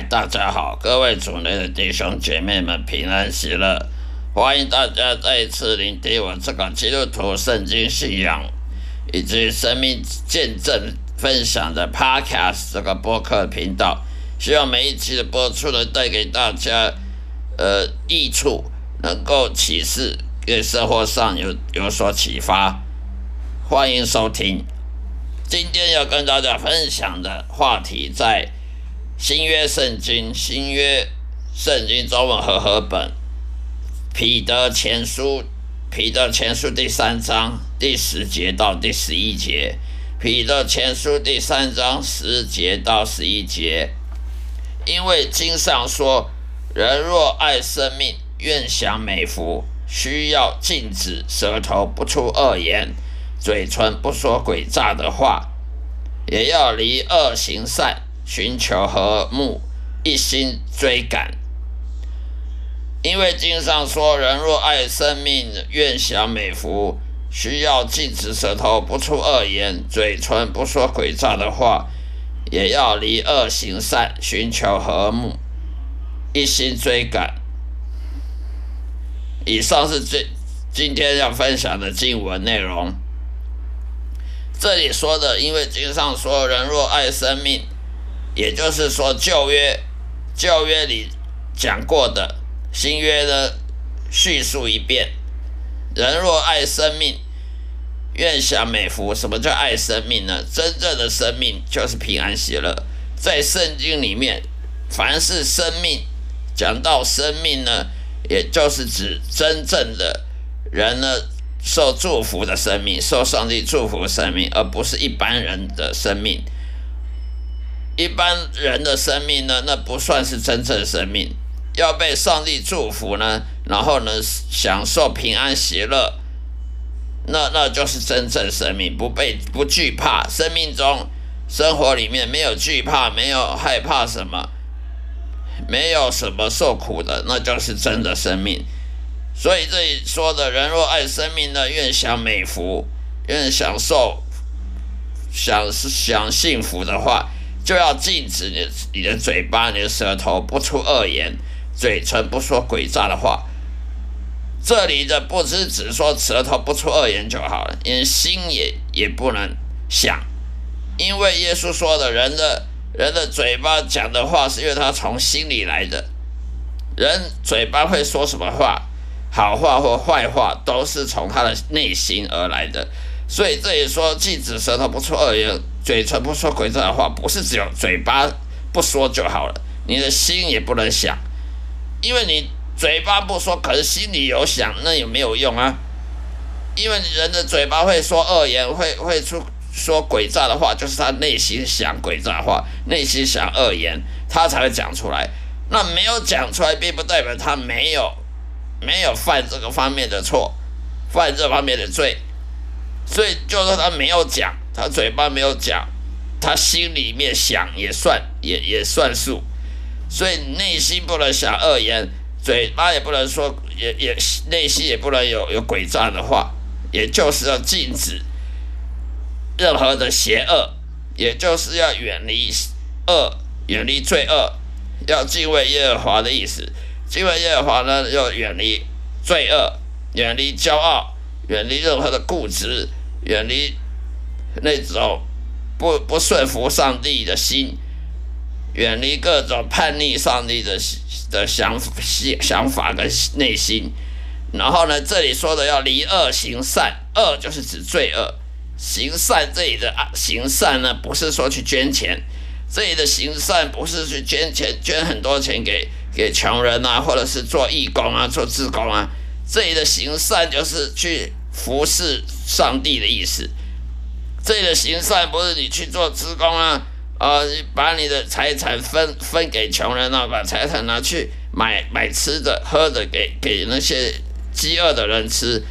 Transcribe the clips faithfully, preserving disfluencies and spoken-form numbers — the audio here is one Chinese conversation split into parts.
嗨，大家好，各位主内的弟兄姐妹们平安喜乐，欢迎大家再一次聆听我这个基督徒圣经信仰以及生命见证分享的 Podcast 这个播客频道，希望每一期的播出能带给大家呃益处，能够启示，对生活上有有所启发。欢迎收听。今天要跟大家分享的话题在新约圣经，新约圣经中文和合本，彼得前书，彼得前书第三章第十节到第十一节，彼得前书第三章十节到十一节，因为经上说，人若爱生命，愿享美福，需要禁止舌头不出恶言，嘴唇不说诡诈的话，也要离恶行善。寻求和睦，一心追赶。因为经上说，人若爱生命，愿享美福，需要禁止舌头不出恶言，嘴唇不说诡诈的话，也要离恶行善，寻求和睦，一心追赶。以上是今天要分享的经文内容。这里说的，因为经上说，人若爱生命，也就是说旧约，旧约里讲过的，新约呢叙述一遍。人若爱生命，愿享美福。什么叫爱生命呢？真正的生命就是平安喜乐。在圣经里面，凡是生命，讲到生命呢，也就是指真正的人呢受祝福的生命，受上帝祝福的生命，而不是一般人的生命。一般人的生命呢，那不算是真正的生命。要被上帝祝福呢，然后呢享受平安喜乐，那那就是真正生命，不被不惧怕。生命中生活里面没有惧怕，没有害怕什么，没有什么受苦的，那就是真的生命。所以这里说的，人若爱生命呢，愿享美福，愿享受享享幸福的话，就要禁止你的你的嘴巴、你的舌头不出恶言，嘴唇不说诡诈的话。这里的不是只说舌头不出恶言就好了，连心也也不能想，因为耶稣说的，人的人的嘴巴讲的话，是因为他从心里来的。人嘴巴会说什么话，好话或坏话，都是从他的内心而来的。所以这里说禁止舌头不出恶言，嘴唇不说诡诈的话，不是只有嘴巴不说就好了，你的心也不能想，因为你嘴巴不说，可是心里有想，那也没有用啊。因为人的嘴巴会说恶言，会会出说诡诈的话，就是他内心想诡诈话，内心想恶言，他才会讲出来。那没有讲出来，并不代表他没有没有犯这个方面的错，犯这方面的罪。所以就算他没有讲，他嘴巴没有讲，他心里面想也算也也算数。所以内心不能想恶言，嘴巴也不能说，也也内心也不能有有诡诈的话，也就是要禁止任何的邪恶，也就是要远离恶，远离罪恶，要敬畏耶和华的意思。敬畏耶和华呢，要远离罪恶，远离骄傲，远离任何的固执，远离那种不不顺服上帝的心，远离各种叛逆上帝的的想想法跟内心。然后呢，这里说的要离恶行善，恶就是指罪恶，行善这里的行善呢，不是说去捐钱，这里的行善不是去捐钱，捐很多钱给给穷人啊，或者是做义工啊，做志工啊。这里的行善就是去服侍上帝的意思。这里的行善不是你去做志工啊，呃，把你的财产分分给穷人啊，把财产拿去买买吃的喝的给给那些饥饿的人吃。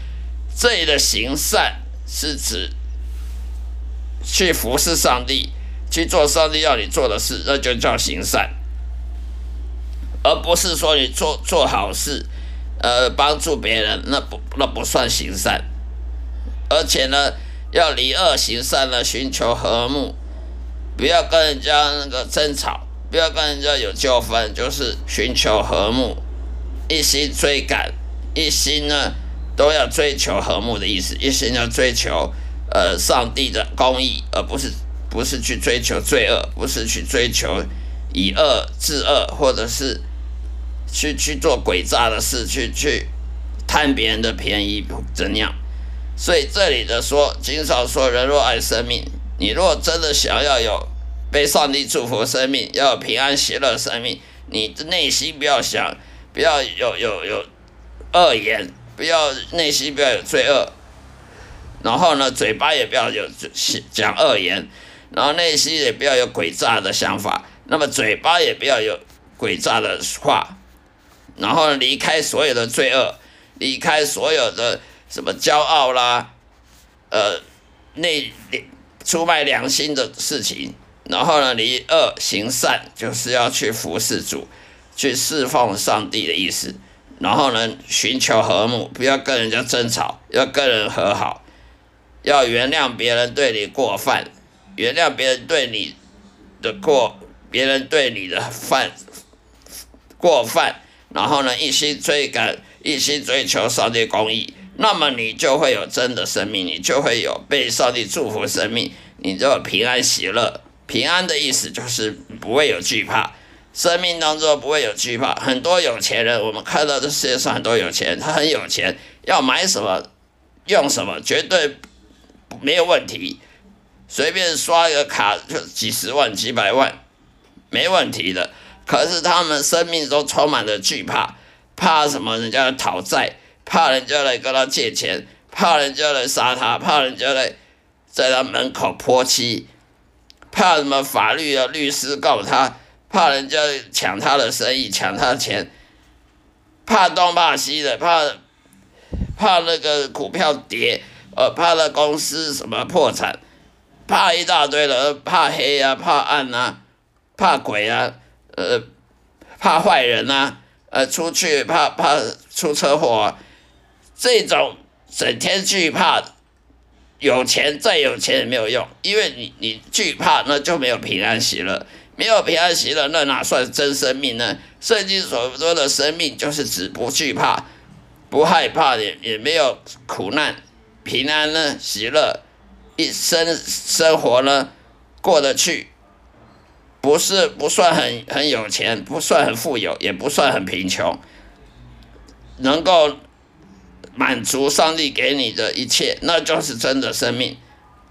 这里的行善是指去服侍上帝，去做上帝要你做的事，那就叫行善，而不是说你做做好事，呃，帮助别人，那不那不算行善。而且呢，要离恶行善呢，寻求和睦，不要跟人家那个争吵，不要跟人家有纠纷，就是寻求和睦，一心追赶，一心呢都要追求和睦的意思，一心要追求呃上帝的公义，而不是不是去追求罪恶，不是去追求以恶制恶，或者是去去做诡诈的事，去去贪别人的便宜怎样？所以这里的说，经常说人若爱生命，你若真的想要有被上帝祝福生命，要有平安喜乐生命，你内心不要想，不要有有有恶言，不要内心不要有罪恶，然后呢，嘴巴也不要有讲恶言，然后内心也不要有诡诈的想法，那么嘴巴也不要有诡诈的话，然后离开所有的罪恶，离开所有的什么骄傲啦，呃，内出卖良心的事情，然后呢，离恶行善，就是要去服侍主，去侍奉上帝的意思。然后呢，寻求和睦，不要跟人家争吵，要跟人和好，要原谅别人对你过犯，原谅别人对你的过，别人对你的犯过犯。然后呢，一心追赶，一心追求上帝公义，那么你就会有真的生命，你就会有被上帝祝福生命，你就有平安喜乐。平安的意思就是不会有惧怕，生命当中不会有惧怕。很多有钱人，我们看到这世界上很多有钱人，他很有钱，要买什么用什么绝对没有问题，随便刷一个卡就几十万几百万没问题的。可是他们生命中充满了惧怕，怕什么？人家来讨债，怕人家来跟他借钱，怕人家来杀他，怕人家来在他门口泼漆，怕什么法律啊律师告他，怕人家抢他的生意，抢他的钱，怕东怕西的，怕怕那个股票跌，呃，怕那公司什么破产，怕一大堆的，怕黑啊，怕暗啊，怕鬼啊。呃，怕坏人啊，呃，出去怕怕出车祸啊，这种整天惧怕，有钱再有钱也没有用，因为你你惧怕，那就没有平安喜乐，没有平安喜乐，那哪算真生命呢？圣经所说的生命，就是指不惧怕、不害怕，也也没有苦难，平安呢，喜乐，一生生活呢过得去。不是不算很很有钱，不算很富有，也不算很贫穷，能够满足上帝给你的一切，那就是真的生命，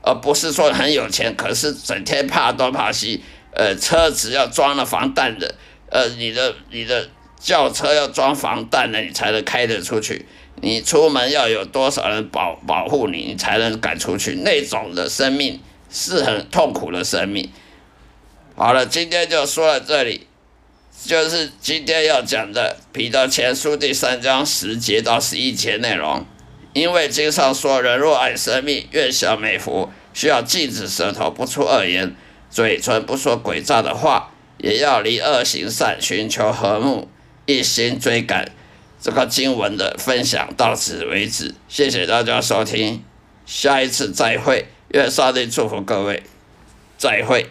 而不是说很有钱，可是整天怕东怕西，呃，车子要装了防弹的，呃，你的你的轿车要装防弹的，你才能开得出去，你出门要有多少人保保护你，你才能赶出去，那种的生命是很痛苦的生命。好了，今天就说到这里，就是今天要讲的彼得前书第三章十节到十一节内容。因为经上说，人若爱生命，愿享美福，需要禁止舌头不出恶言，嘴唇不说诡诈的话，也要离恶行善，寻求和睦，一心追赶。这个经文的分享到此为止，谢谢大家收听，下一次再会，愿上帝祝福各位，再会。